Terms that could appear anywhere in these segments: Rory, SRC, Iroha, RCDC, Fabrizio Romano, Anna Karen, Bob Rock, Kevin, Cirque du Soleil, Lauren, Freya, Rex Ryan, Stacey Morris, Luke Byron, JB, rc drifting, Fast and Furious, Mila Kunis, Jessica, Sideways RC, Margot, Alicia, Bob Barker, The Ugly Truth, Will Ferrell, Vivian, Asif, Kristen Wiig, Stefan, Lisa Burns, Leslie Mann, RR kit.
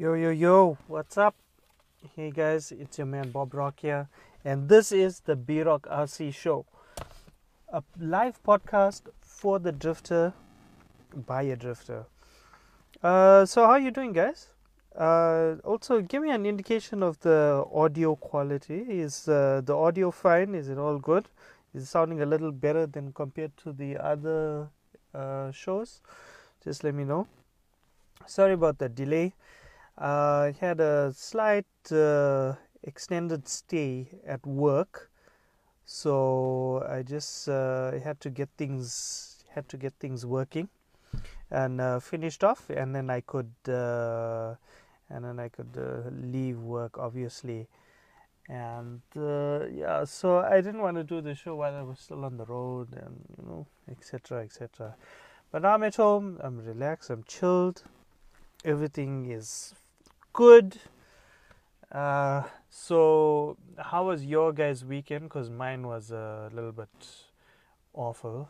Yo, what's up? Hey guys, it's your man Bob Rock here, and this is the B Rock RC show, a live podcast for the drifter by a drifter. So how you doing, guys? Also, give me an indication of the audio quality. Is the audio fine? Is it all good? Is it sounding a little better than compared to the other shows? Just let me know. Sorry about the delay. I had a slight extended stay at work, so I just had to get things working and finished off, and then I could leave work, obviously. And yeah, so I didn't want to do the show while I was still on the road, and you know, etc. But now I'm at home. I'm relaxed. I'm chilled. Everything is good. So how was your guys' weekend? Because mine was a little bit awful.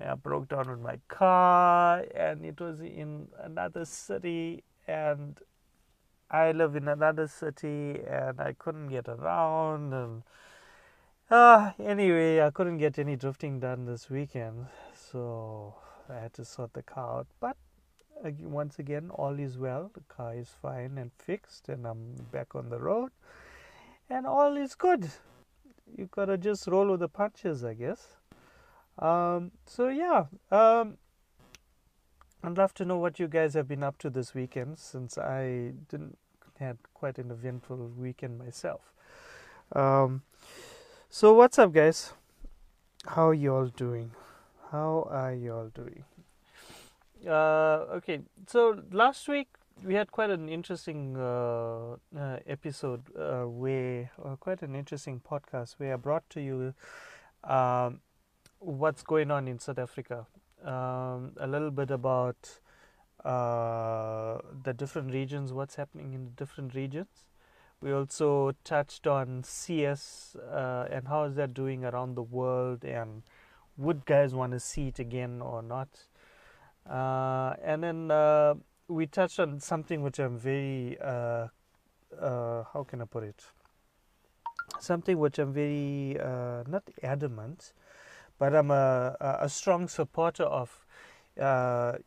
I broke down with my car, and it was in another city, and I live in another city, and I couldn't get around, and anyway, I couldn't get any drifting done this weekend, so I had to sort the car out. But once again, all is well. The car is fine and fixed, and I'm back on the road, and all is good. You gotta just roll with the punches, I guess. So yeah, I'd love to know what you guys have been up to this weekend, since I had quite an eventful weekend myself. So what's up, guys? How are y'all doing? Okay, so last week we had quite an interesting episode quite an interesting podcast where I brought to you what's going on in South Africa, a little bit about the different regions, what's happening in the different regions. We also touched on CS and how is that doing around the world, and would guys want to see it again or not? And then we touched on something which I'm very, how can I put it? Something which I'm very, not adamant, but I'm a strong supporter of,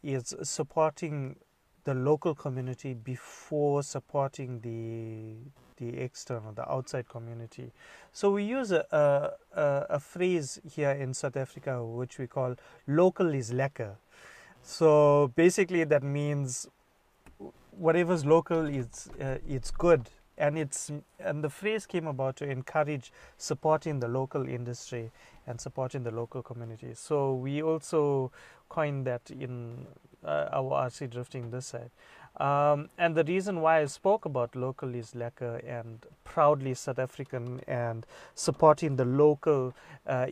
is supporting the local community before supporting the external, the outside community. So we use a phrase here in South Africa which we call local is lekker. So basically that means whatever's local is it's good, and the phrase came about to encourage supporting the local industry and supporting the local community. So we also coined that in our RC drifting this side, and the reason why I spoke about local is lekker and proudly South African and supporting the local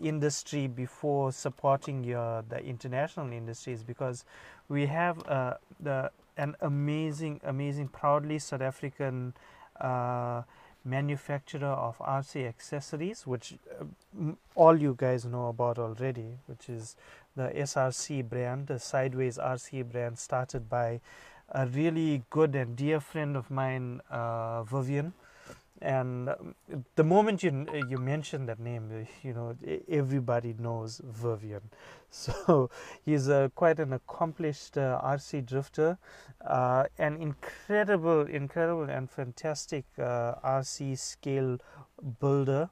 industry before supporting the international industries, because we have an amazing proudly South African manufacturer of RC accessories, which all you guys know about already, which is the SRC brand, the Sideways RC brand, started by a really good and dear friend of mine, Vivian. And the moment you mention that name, you know, everybody knows Vivian. So he's quite an accomplished RC drifter, an incredible and fantastic RC scale builder,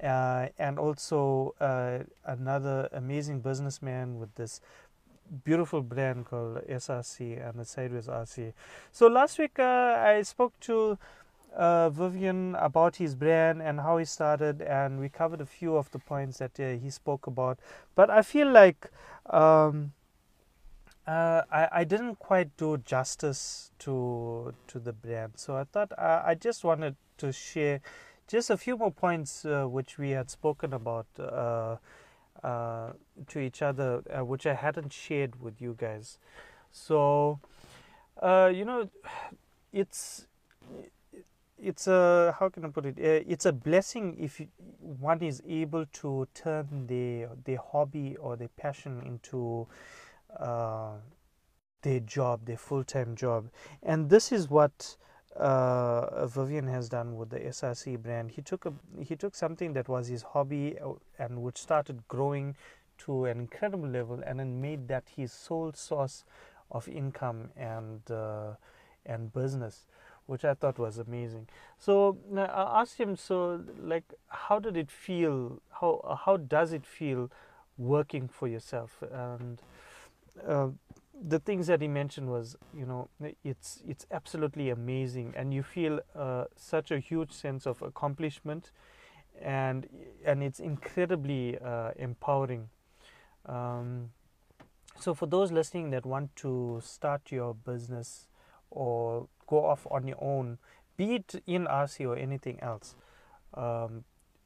and also another amazing businessman with this beautiful brand called SRC and the Sideways RC. So last week I spoke to Vivian about his brand and how he started, and we covered a few of the points that he spoke about. But I feel like I didn't quite do justice to the brand, so I thought I just wanted to share just a few more points which we had spoken about to each other, which I hadn't shared with you guys. So you know, it's a, how can I put it? It's a blessing if one is able to turn their hobby or their passion into their job, their full-time job. And this is what Vivian has done with the SRC brand. He took something that was his hobby and which started growing to an incredible level, and then made that his sole source of income and business, which I thought was amazing. So I asked him, so like, how did it feel? How does it feel working for yourself? And the things that he mentioned was, you know, it's absolutely amazing, and you feel such a huge sense of accomplishment, and it's incredibly empowering. So for those listening that want to start your business or go off on your own, be it in RC or anything else,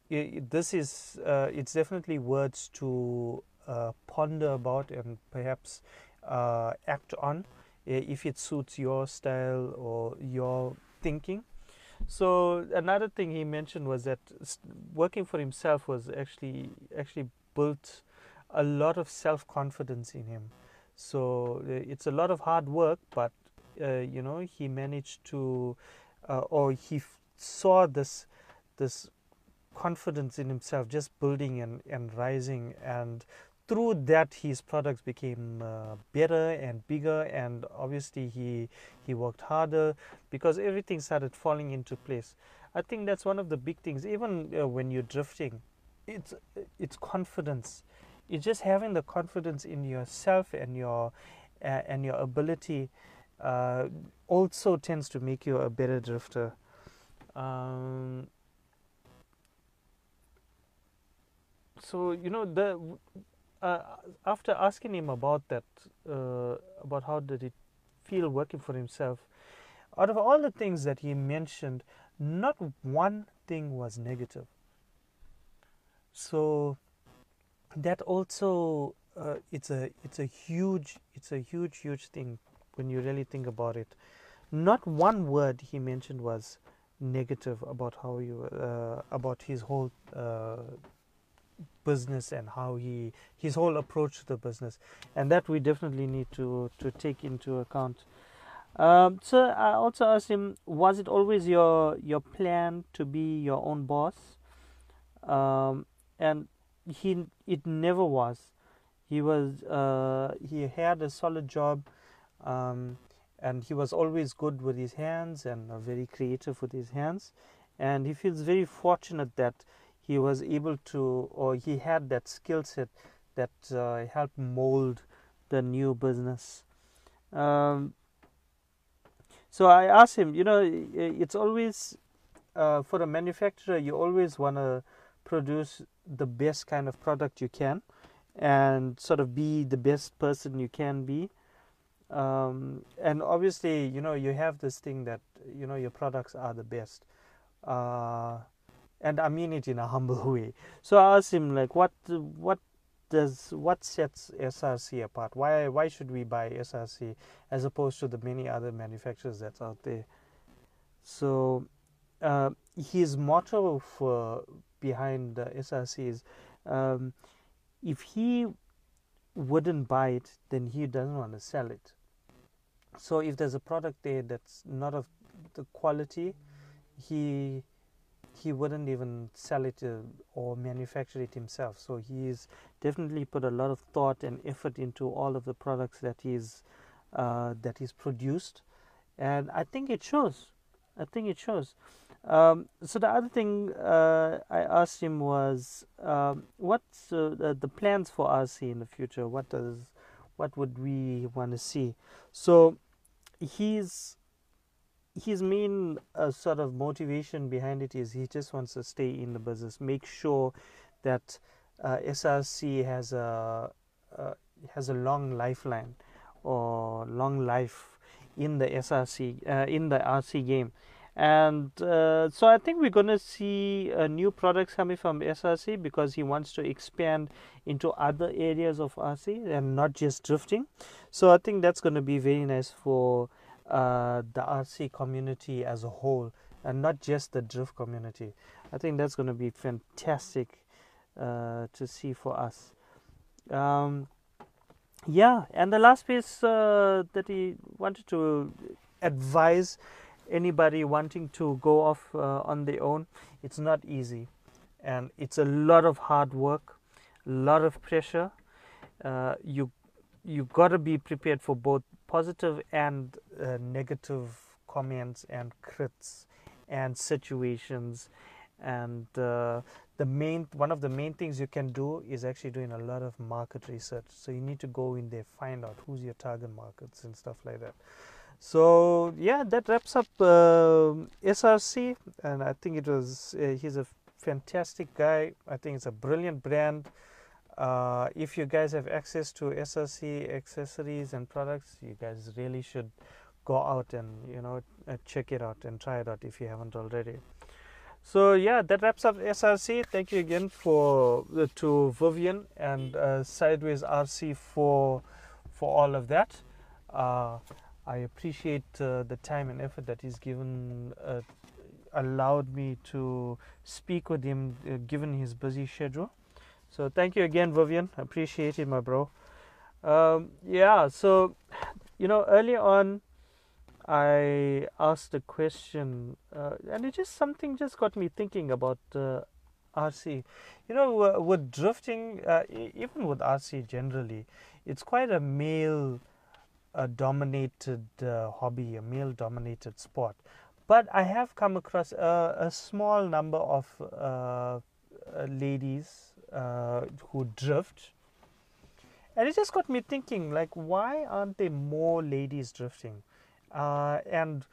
this is it's definitely words to ponder about and perhaps act on if it suits your style or your thinking. So another thing he mentioned was that working for himself was actually built a lot of self-confidence in him. So it's a lot of hard work, but you know, he managed to saw this confidence in himself just building and rising, and through that his products became better and bigger, and obviously he worked harder because everything started falling into place. I think that's one of the big things. Even when you're drifting, it's confidence. It's just having the confidence in yourself and your ability also tends to make you a better drifter. So you know, after asking him about that, about how did it feel working for himself, out of all the things that he mentioned, not one thing was negative. So that also it's a huge thing when you really think about it. Not one word he mentioned was negative about how you about his whole business and how his whole approach to the business, and that we definitely need to take into account. So I also asked him, was it always your plan to be your own boss? And it never was. He had a solid job, and he was always good with his hands and very creative with his hands, and he feels very fortunate that he was able to, or he had that skill set that helped mold the new business. So I asked him, you know, it's always for a manufacturer, you always want to produce the best kind of product you can and sort of be the best person you can be. And obviously, you know, you have this thing that, you know, your products are the best. And I mean it in a humble way. So I asked him, like, what sets SRC apart? Why should we buy SRC as opposed to the many other manufacturers that's out there? So his motto behind the SRC is, if he wouldn't buy it, then he doesn't want to sell it. So if there's a product there that's not of the quality, he wouldn't even sell it or manufacture it himself. So he's definitely put a lot of thought and effort into all of the products that he's produced, and I think it shows. So the other thing I asked him was, what's the plans for RC in the future? What would we want to see? So his main sort of motivation behind it is he just wants to stay in the business, make sure that SRC has a long lifeline or long life in the SRC in the RC game. And so I think we're going to see new products coming from SRC, because he wants to expand into other areas of RC and not just drifting. So I think that's going to be very nice for the RC community as a whole, and not just the drift community. I think that's going to be fantastic to see for us. Yeah, and the last piece that he wanted to advise anybody wanting to go off on their own, it's not easy, and it's a lot of hard work, a lot of pressure. You've got to be prepared for both positive and negative comments and crits and situations, and one of the main things you can do is actually doing a lot of market research. So you need to go in there, find out who's your target markets and stuff like that. So yeah, that wraps up SRC, and I think it was he's a fantastic guy. I think it's a brilliant brand. If you guys have access to SRC accessories and products, you guys really should go out and, you know, check it out and try it out if you haven't already. So yeah, that wraps up SRC. Thank you again to Vivian and Sideways RC for all of that. I appreciate the time and effort that he's given, allowed me to speak with him given his busy schedule. So thank you again, Vivian. Appreciate it, my bro. Yeah, so you know, early on I asked a question, and it just got me thinking about RC. You know, with drifting, even with RC generally, it's quite a male-dominated hobby, a male-dominated sport. But I have come across a small number of ladies who drift, and it just got me thinking, like, why aren't there more ladies drifting? And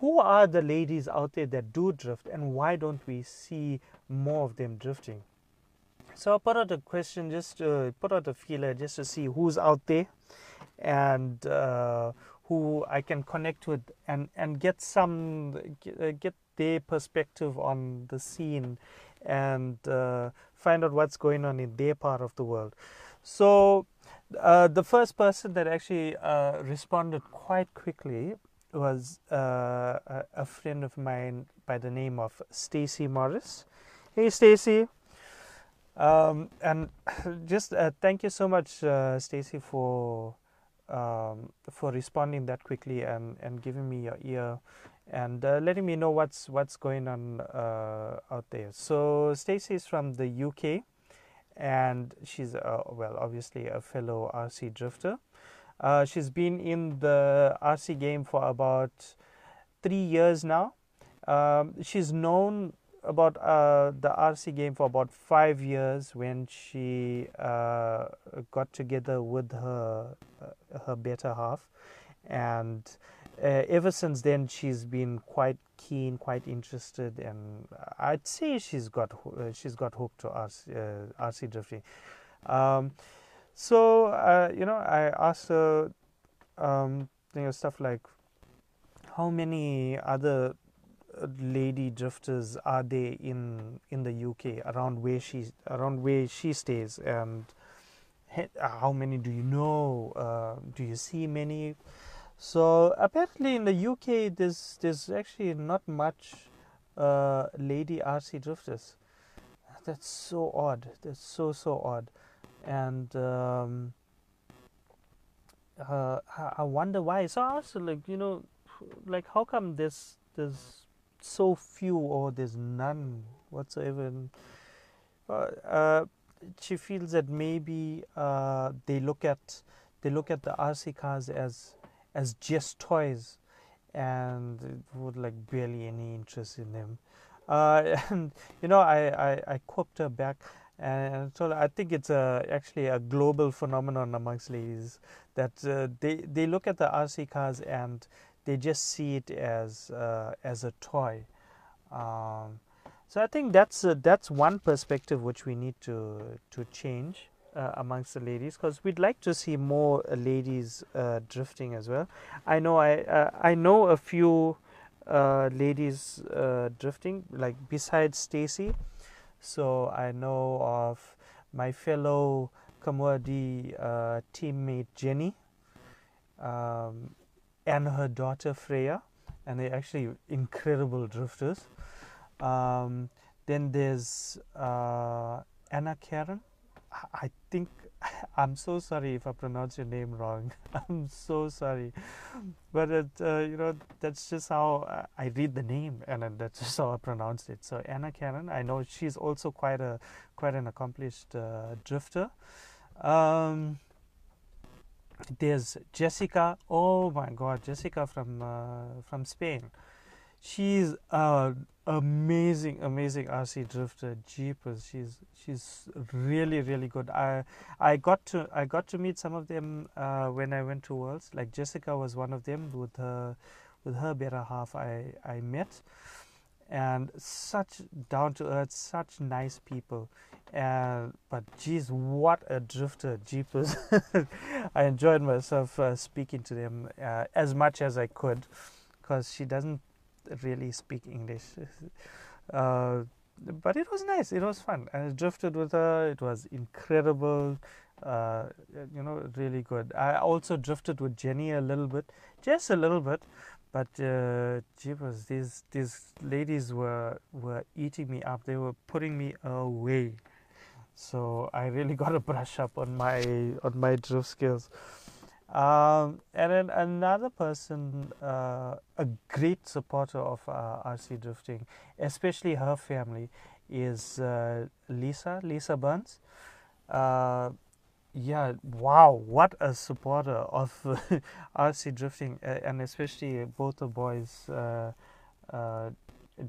who are the ladies out there that do drift, and why don't we see more of them drifting? So I put out a question, put out a feeler just to see who's out there and who I can connect with and get their perspective on the scene and find out what's going on in their part of the world. So the first person that actually responded quite quickly was a friend of mine by the name of Stacey Morris. Hey, Stacey. And just thank you so much, Stacey, for responding that quickly and giving me your ear and letting me know what's going on out there. So Stacey is from the UK, and she's well, obviously a fellow RC drifter. She's been in the RC game for about 3 years now. She's known about the RC game for about 5 years when she got together with her better half, and ever since then she's been quite keen, quite interested, and I'd say she's got hooked to RC drifting. So you know, I asked her you know, stuff like, how many other lady drifters are there in the UK around where she stays, and how many do you know? Do you see many? So apparently in the UK there's actually not much lady RC drifters. That's so odd. That's so odd. And I wonder why. So I asked, like, you know, like, how come there's so few, or there's none whatsoever? And, she feels that maybe they look at the RC cars as just toys, and would like barely any interest in them. And you know, I quipped her back, and so I think it's actually a global phenomenon amongst ladies that they look at the RC cars and they just see it as a toy. So I think that's one perspective which we need to change amongst the ladies, because we'd like to see more ladies drifting as well. I know a few ladies drifting, like besides Stacey. So I know of my fellow Kamuadi teammate Jenny and her daughter Freya, and they're actually incredible drifters. Then there's Anna Karen. I think I'm so sorry if I pronounce your name wrong. I'm so sorry, but it, you know, that's just how I read the name, and that's just how I pronounced it. So Anna Karen, I know she's also quite an accomplished drifter. There's Jessica. Oh my God, Jessica from Spain. She's amazing RC drifter. Jeepers, she's really good. I got to meet some of them when I went to Worlds. Like Jessica was one of them. With her better half, I met, and such down to earth, such nice people. But geez, what a drifter, jeepers! I enjoyed myself speaking to them as much as I could, because she doesn't really speak English, but it was nice, it was fun, and I drifted with her. It was incredible, you know, really good. I also drifted with Jenny a little bit, just a little bit, but jeepers, these ladies were eating me up. They were putting me away, so I really got to brush up on my drift skills. And then another person, a great supporter of RC drifting, especially her family, is Lisa Burns. Yeah, wow, what a supporter of RC drifting, and especially both the boys,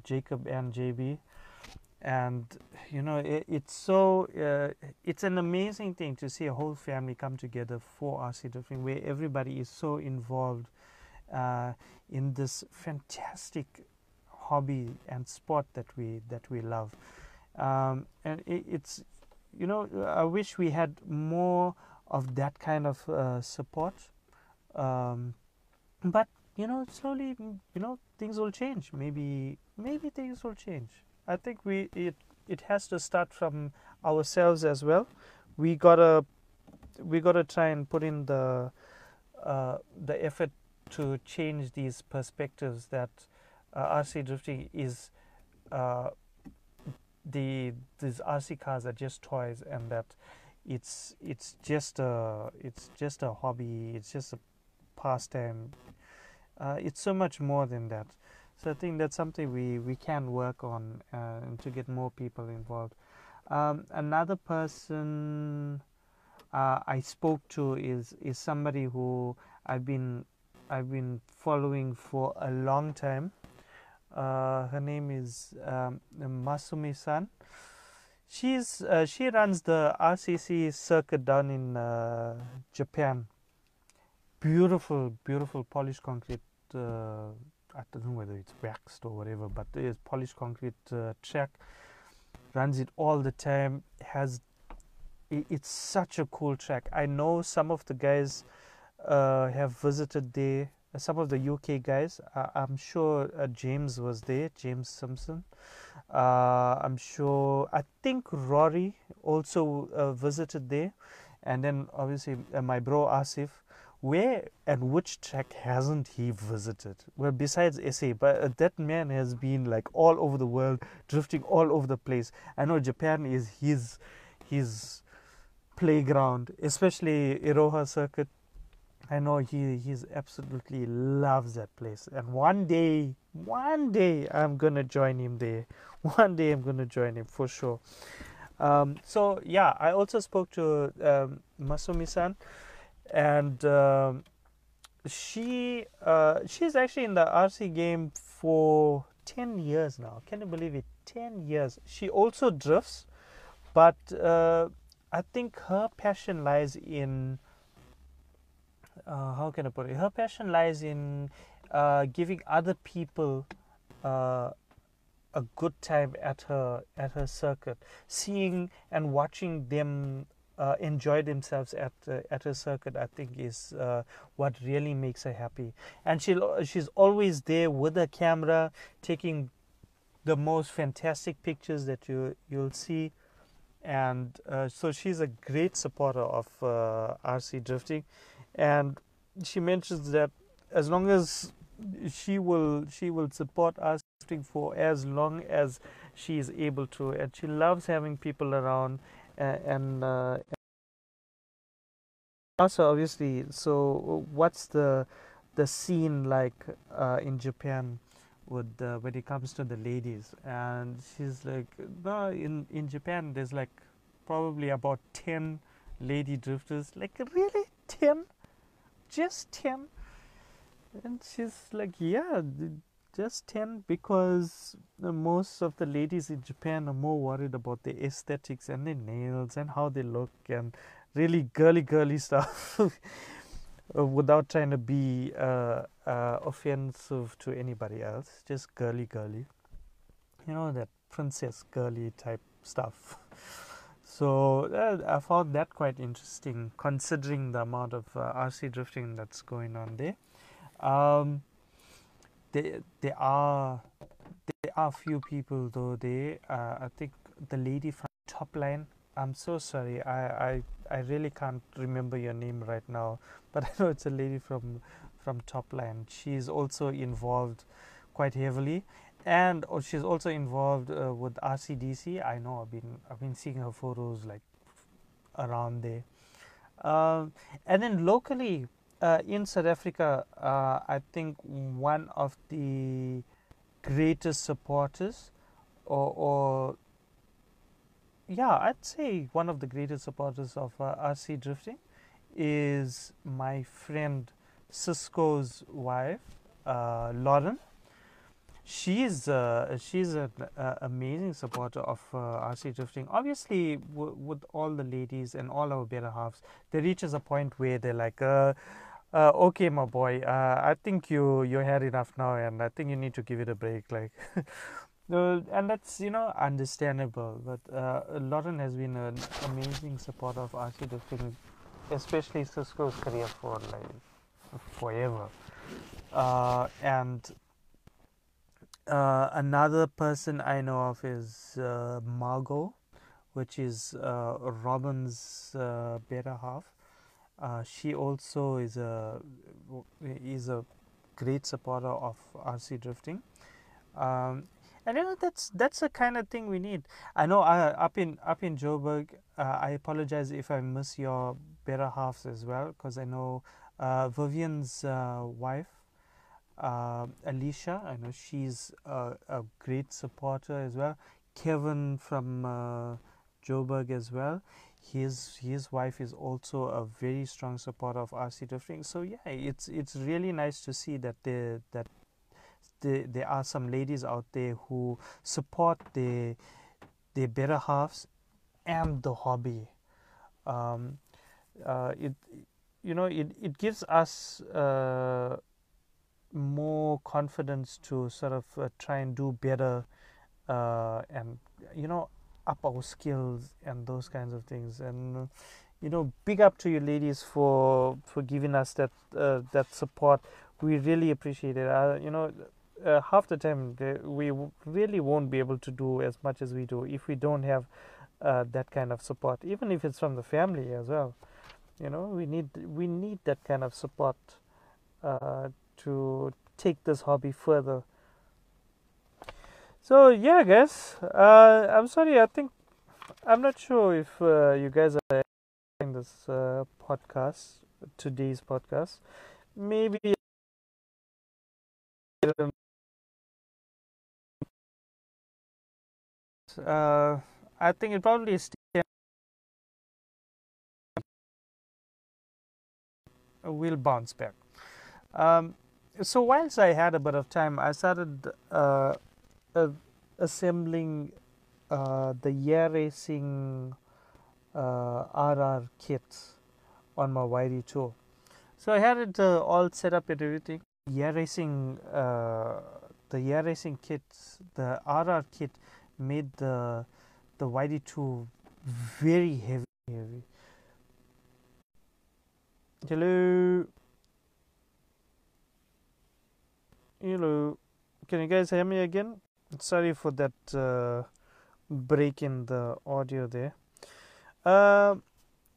Jacob and JB. And you know, it's so it's an amazing thing to see a whole family come together for RC drifting, where everybody is so involved in this fantastic hobby and sport that we love. And it's, you know, I wish we had more of that kind of support, but you know, slowly, you know, things will change. Maybe things will change. I think it has to start from ourselves as well. We gotta try and put in the effort to change these perspectives that RC drifting is these RC cars are just toys, and that it's just a hobby. It's just a pastime. It's so much more than that. So I think that's something we can work on to get more people involved. Another person I spoke to is somebody who I've been following for a long time. Her name is Masumi San. She runs the RCC circuit down in Japan. Beautiful polished concrete. I don't know whether it's waxed or whatever, but it's polished concrete track. Runs it all the time. It's such a cool track. I know some of the guys have visited there. Some of the UK guys. I'm sure James was there. James Simpson. I'm sure. I think Rory also visited there, and then obviously my bro Asif. Where and which track hasn't he visited? Well, besides SA, but that man has been like all over the world, drifting all over the place. I know Japan is his playground, especially Iroha circuit. I know he's absolutely loves that place. And one day I'm gonna join him there. One day I'm gonna join him for sure. So yeah, I also spoke to Masumi-san. And she's actually in the RC game for 10 years now. Can you believe it? 10 years. She also drifts, but I think her passion lies in, how can I put it? Her passion lies in giving other people a good time at her circuit, seeing and watching them enjoy themselves at her circuit. I think is what really makes her happy, and she's always there with her camera, taking the most fantastic pictures that you'll see, and so she's a great supporter of RC drifting, and she mentions that as long as she will support RC drifting for as long as she is able to, and she loves having people around. And Also, obviously, so what's the scene like in Japan with when it comes to the ladies? And she's like, no, in Japan there's like probably about 10 lady drifters. Like, really? 10? Just 10? And she's like, yeah, just 10, because most of the ladies in Japan are more worried about their aesthetics and their nails and how they look and really girly stuff. Without trying to be offensive to anybody else, just girly, you know, that princess girly type stuff. So I found that quite interesting, considering the amount of RC drifting that's going on there. There are few people though there. I think the lady from Topline, I'm so sorry, I really can't remember your name right now, but I know it's a lady from Topline. She's also involved quite heavily, and she's also involved with RCDC. I know I've been seeing her photos like around there. And then locally in South Africa, I think one of the greatest supporters, or yeah, I'd say one of the greatest supporters of RC drifting is my friend Cisco's wife, Lauren. She's an amazing supporter of RC drifting. Obviously, with all the ladies and all our better halves, they reaches a point where they're like, okay, my boy, I think you had enough now, and I think you need to give it a break, like. And that's, you know, understandable, but Lauren has been an amazing supporter of RC drifting, especially Cisco's career, for like forever. And another person I know of is Margot, which is Robin's better half. She also is a great supporter of RC drifting. And you know, that's the kind of thing we need. I know up in Joburg, I apologize if I miss your better halves as well, because I know Vivian's wife, Alicia, I know she's a great supporter as well. Kevin from Joburg as well, his wife is also a very strong supporter of RC drifting. So yeah, it's really nice to see that there are some ladies out there who support their better halves and the hobby. It gives us more confidence to sort of try and do better, and you know, up our skills and those kinds of things. And you know, big up to you ladies for giving us that support. We really appreciate it. You know, half the time we really won't be able to do as much as we do if we don't have that kind of support, even if it's from the family as well. You know, we need that kind of support to take this hobby further. So yeah, guys, I'm sorry, I think I'm not sure if you guys are enjoying this today's podcast. Maybe I think it probably is. We'll bounce back. So whilst I had a bit of time, I started assembling the Yeah Racing RR kit on my YD2. So I had it all set up and everything. Yeah Racing, the Yeah Racing kit, the RR kit, made the YD2 very heavy. Hello, can you guys hear me again? Sorry for that break in the audio there.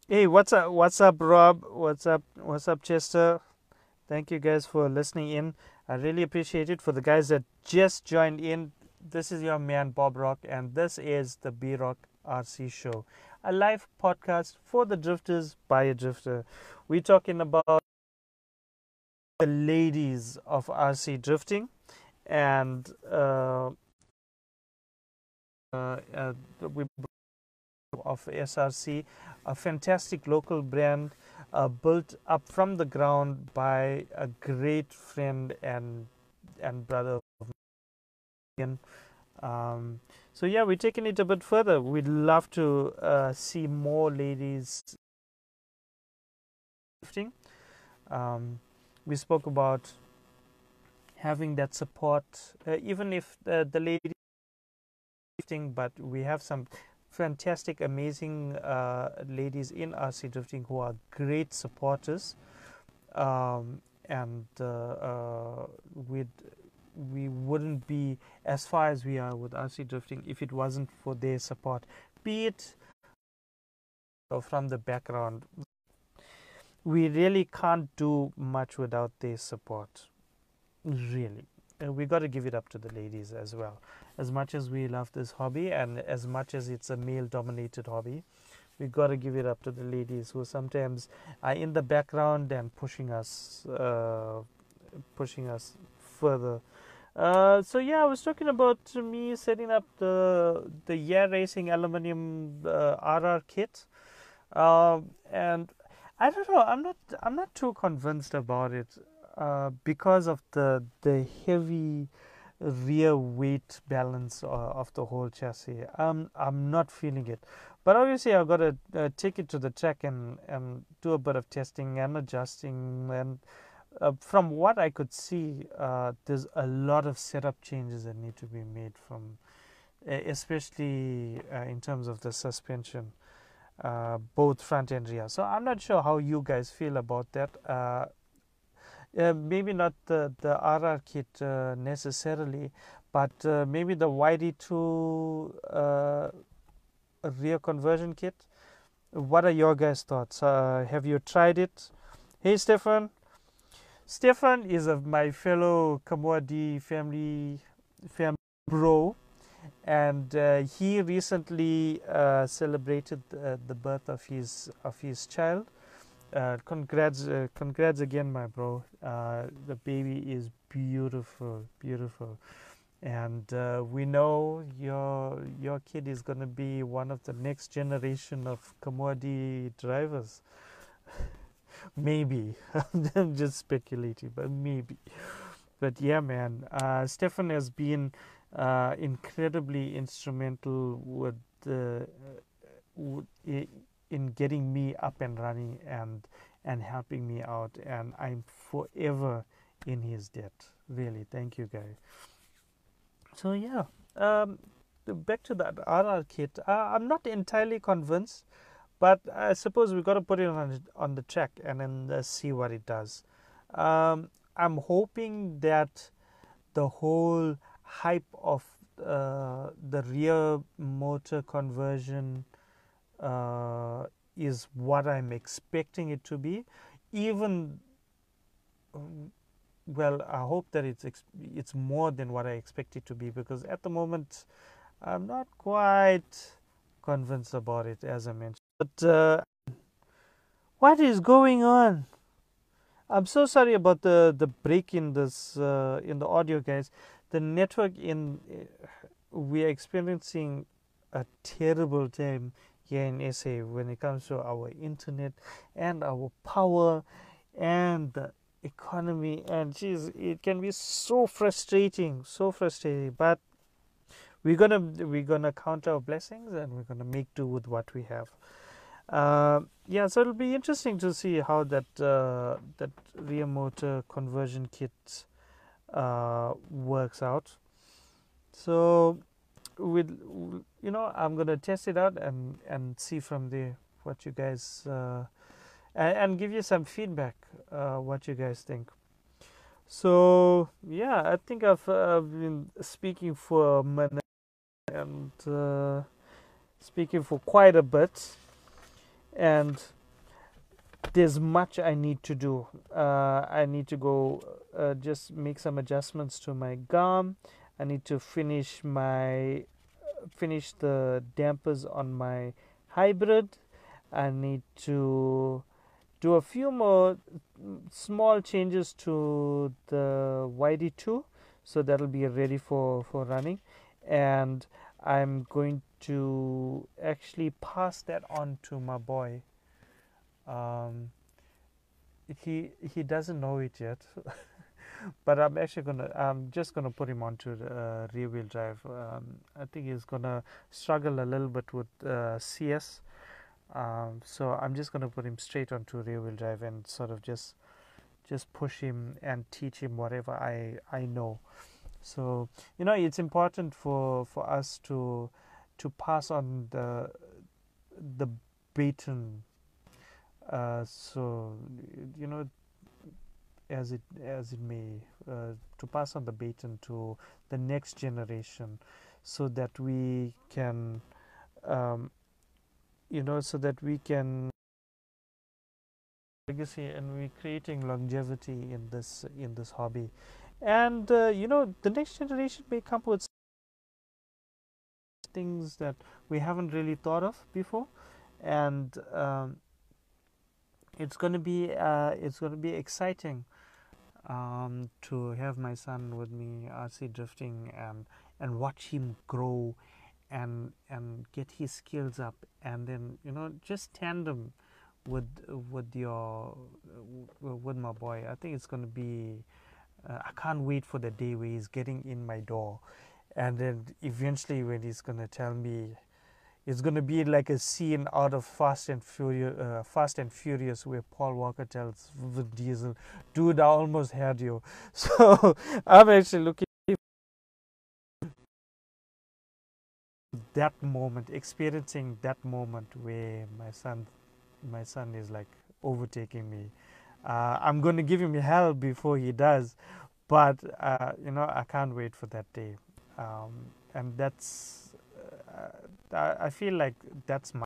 Hey, what's up Rob, what's up Chester. Thank you guys for listening in, I really appreciate it. For the guys that just joined in, this is your man Bob Rock, and this is the B Rock RC show. a live podcast for the drifters by a drifter. We're talking about the ladies of RC drifting and we of SRC, a fantastic local brand built up from the ground by a great friend and brother of mine. So yeah, we're taking it a bit further. We'd love to see more ladies drifting. We spoke about having that support, even if the ladies drifting, but we have some fantastic, amazing ladies in RC drifting who are great supporters, we wouldn't be as far as we are with RC drifting if it wasn't for their support, be it from the background. We really can't do much without their support, really. We got to give it up to the ladies as well. As much as we love this hobby and as much as it's a male-dominated hobby, we got to give it up to the ladies who sometimes are in the background and pushing us further. So yeah, I was talking about me setting up the Yeah Racing aluminium RR kit, and I don't know. I'm not too convinced about it. Because of the heavy rear weight balance of the whole chassis, I'm not feeling it. But obviously, I've got to take it to the track and do a bit of testing and adjusting. And from what I could see, there's a lot of setup changes that need to be made from, especially in terms of the suspension, both front and rear. So I'm not sure how you guys feel about that. Maybe not the RR kit necessarily, but maybe the YD2 rear conversion kit. What are your guys' thoughts? Have you tried it? Hey, Stefan. Stefan is my fellow Kamuadi family bro, and he recently celebrated the birth of his child. Congrats again, my bro. The baby is beautiful, and we know your kid is going to be one of the next generation of Kamuadi drivers. Maybe. I'm just speculating, but maybe. But yeah, man, Stefan has been incredibly instrumental in getting me up and running and helping me out, and I'm forever in his debt, really. Thank you, guys. So yeah, back to that RR kit. I'm not entirely convinced, but I suppose we've got to put it on the track and then see what it does. I'm hoping that the whole hype of the rear motor conversion is what I'm expecting it to be. Even well, I hope that it's more than what I expect it to be, because at the moment I'm not quite convinced about it, as I mentioned. But what is going on? I'm so sorry about the break in this in the audio, guys. The network we are experiencing a terrible time here in SA when it comes to our internet and our power and the economy, and geez, it can be so frustrating. But we're gonna count our blessings and we're gonna make do with what we have. Yeah, so it'll be interesting to see how that rear motor conversion kit works out. So I'm gonna test it out and see from there what you guys and give you some feedback what you guys think. So yeah, I think I've been speaking for a minute and speaking for quite a bit, and there's much I need to do. I need to go just make some adjustments to my GAM. I need to finish the dampers on my hybrid. I need to do a few more small changes to the YD2, so that'll be ready for running, and I'm going to actually pass that on to my boy. He doesn't know it yet, but I'm just gonna put him onto the rear wheel drive. I think he's gonna struggle a little bit with CS, so I'm just gonna put him straight onto rear wheel drive and sort of just push him and teach him whatever I know. So you know, it's important for us to pass on the baton. So you know, as it may, to pass on the baton to the next generation, so that we can, you know, so that we can legacy, and we're creating longevity in this hobby, and you know, the next generation may come up with things that we haven't really thought of before, and it's gonna be exciting to have my son with me RC drifting and watch him grow and get his skills up, and then you know, just tandem with my boy. I think it's gonna be I can't wait for the day where he's getting in my door, and then eventually when he's gonna tell me. It's going to be like a scene out of Fast and Furious, where Paul Walker tells Vin Diesel, "Dude, I almost had you." So I'm actually looking for that moment, experiencing that moment where my son is like overtaking me. I'm going to give him hell before he does, but you know, I can't wait for that day, and that's. I feel like that's my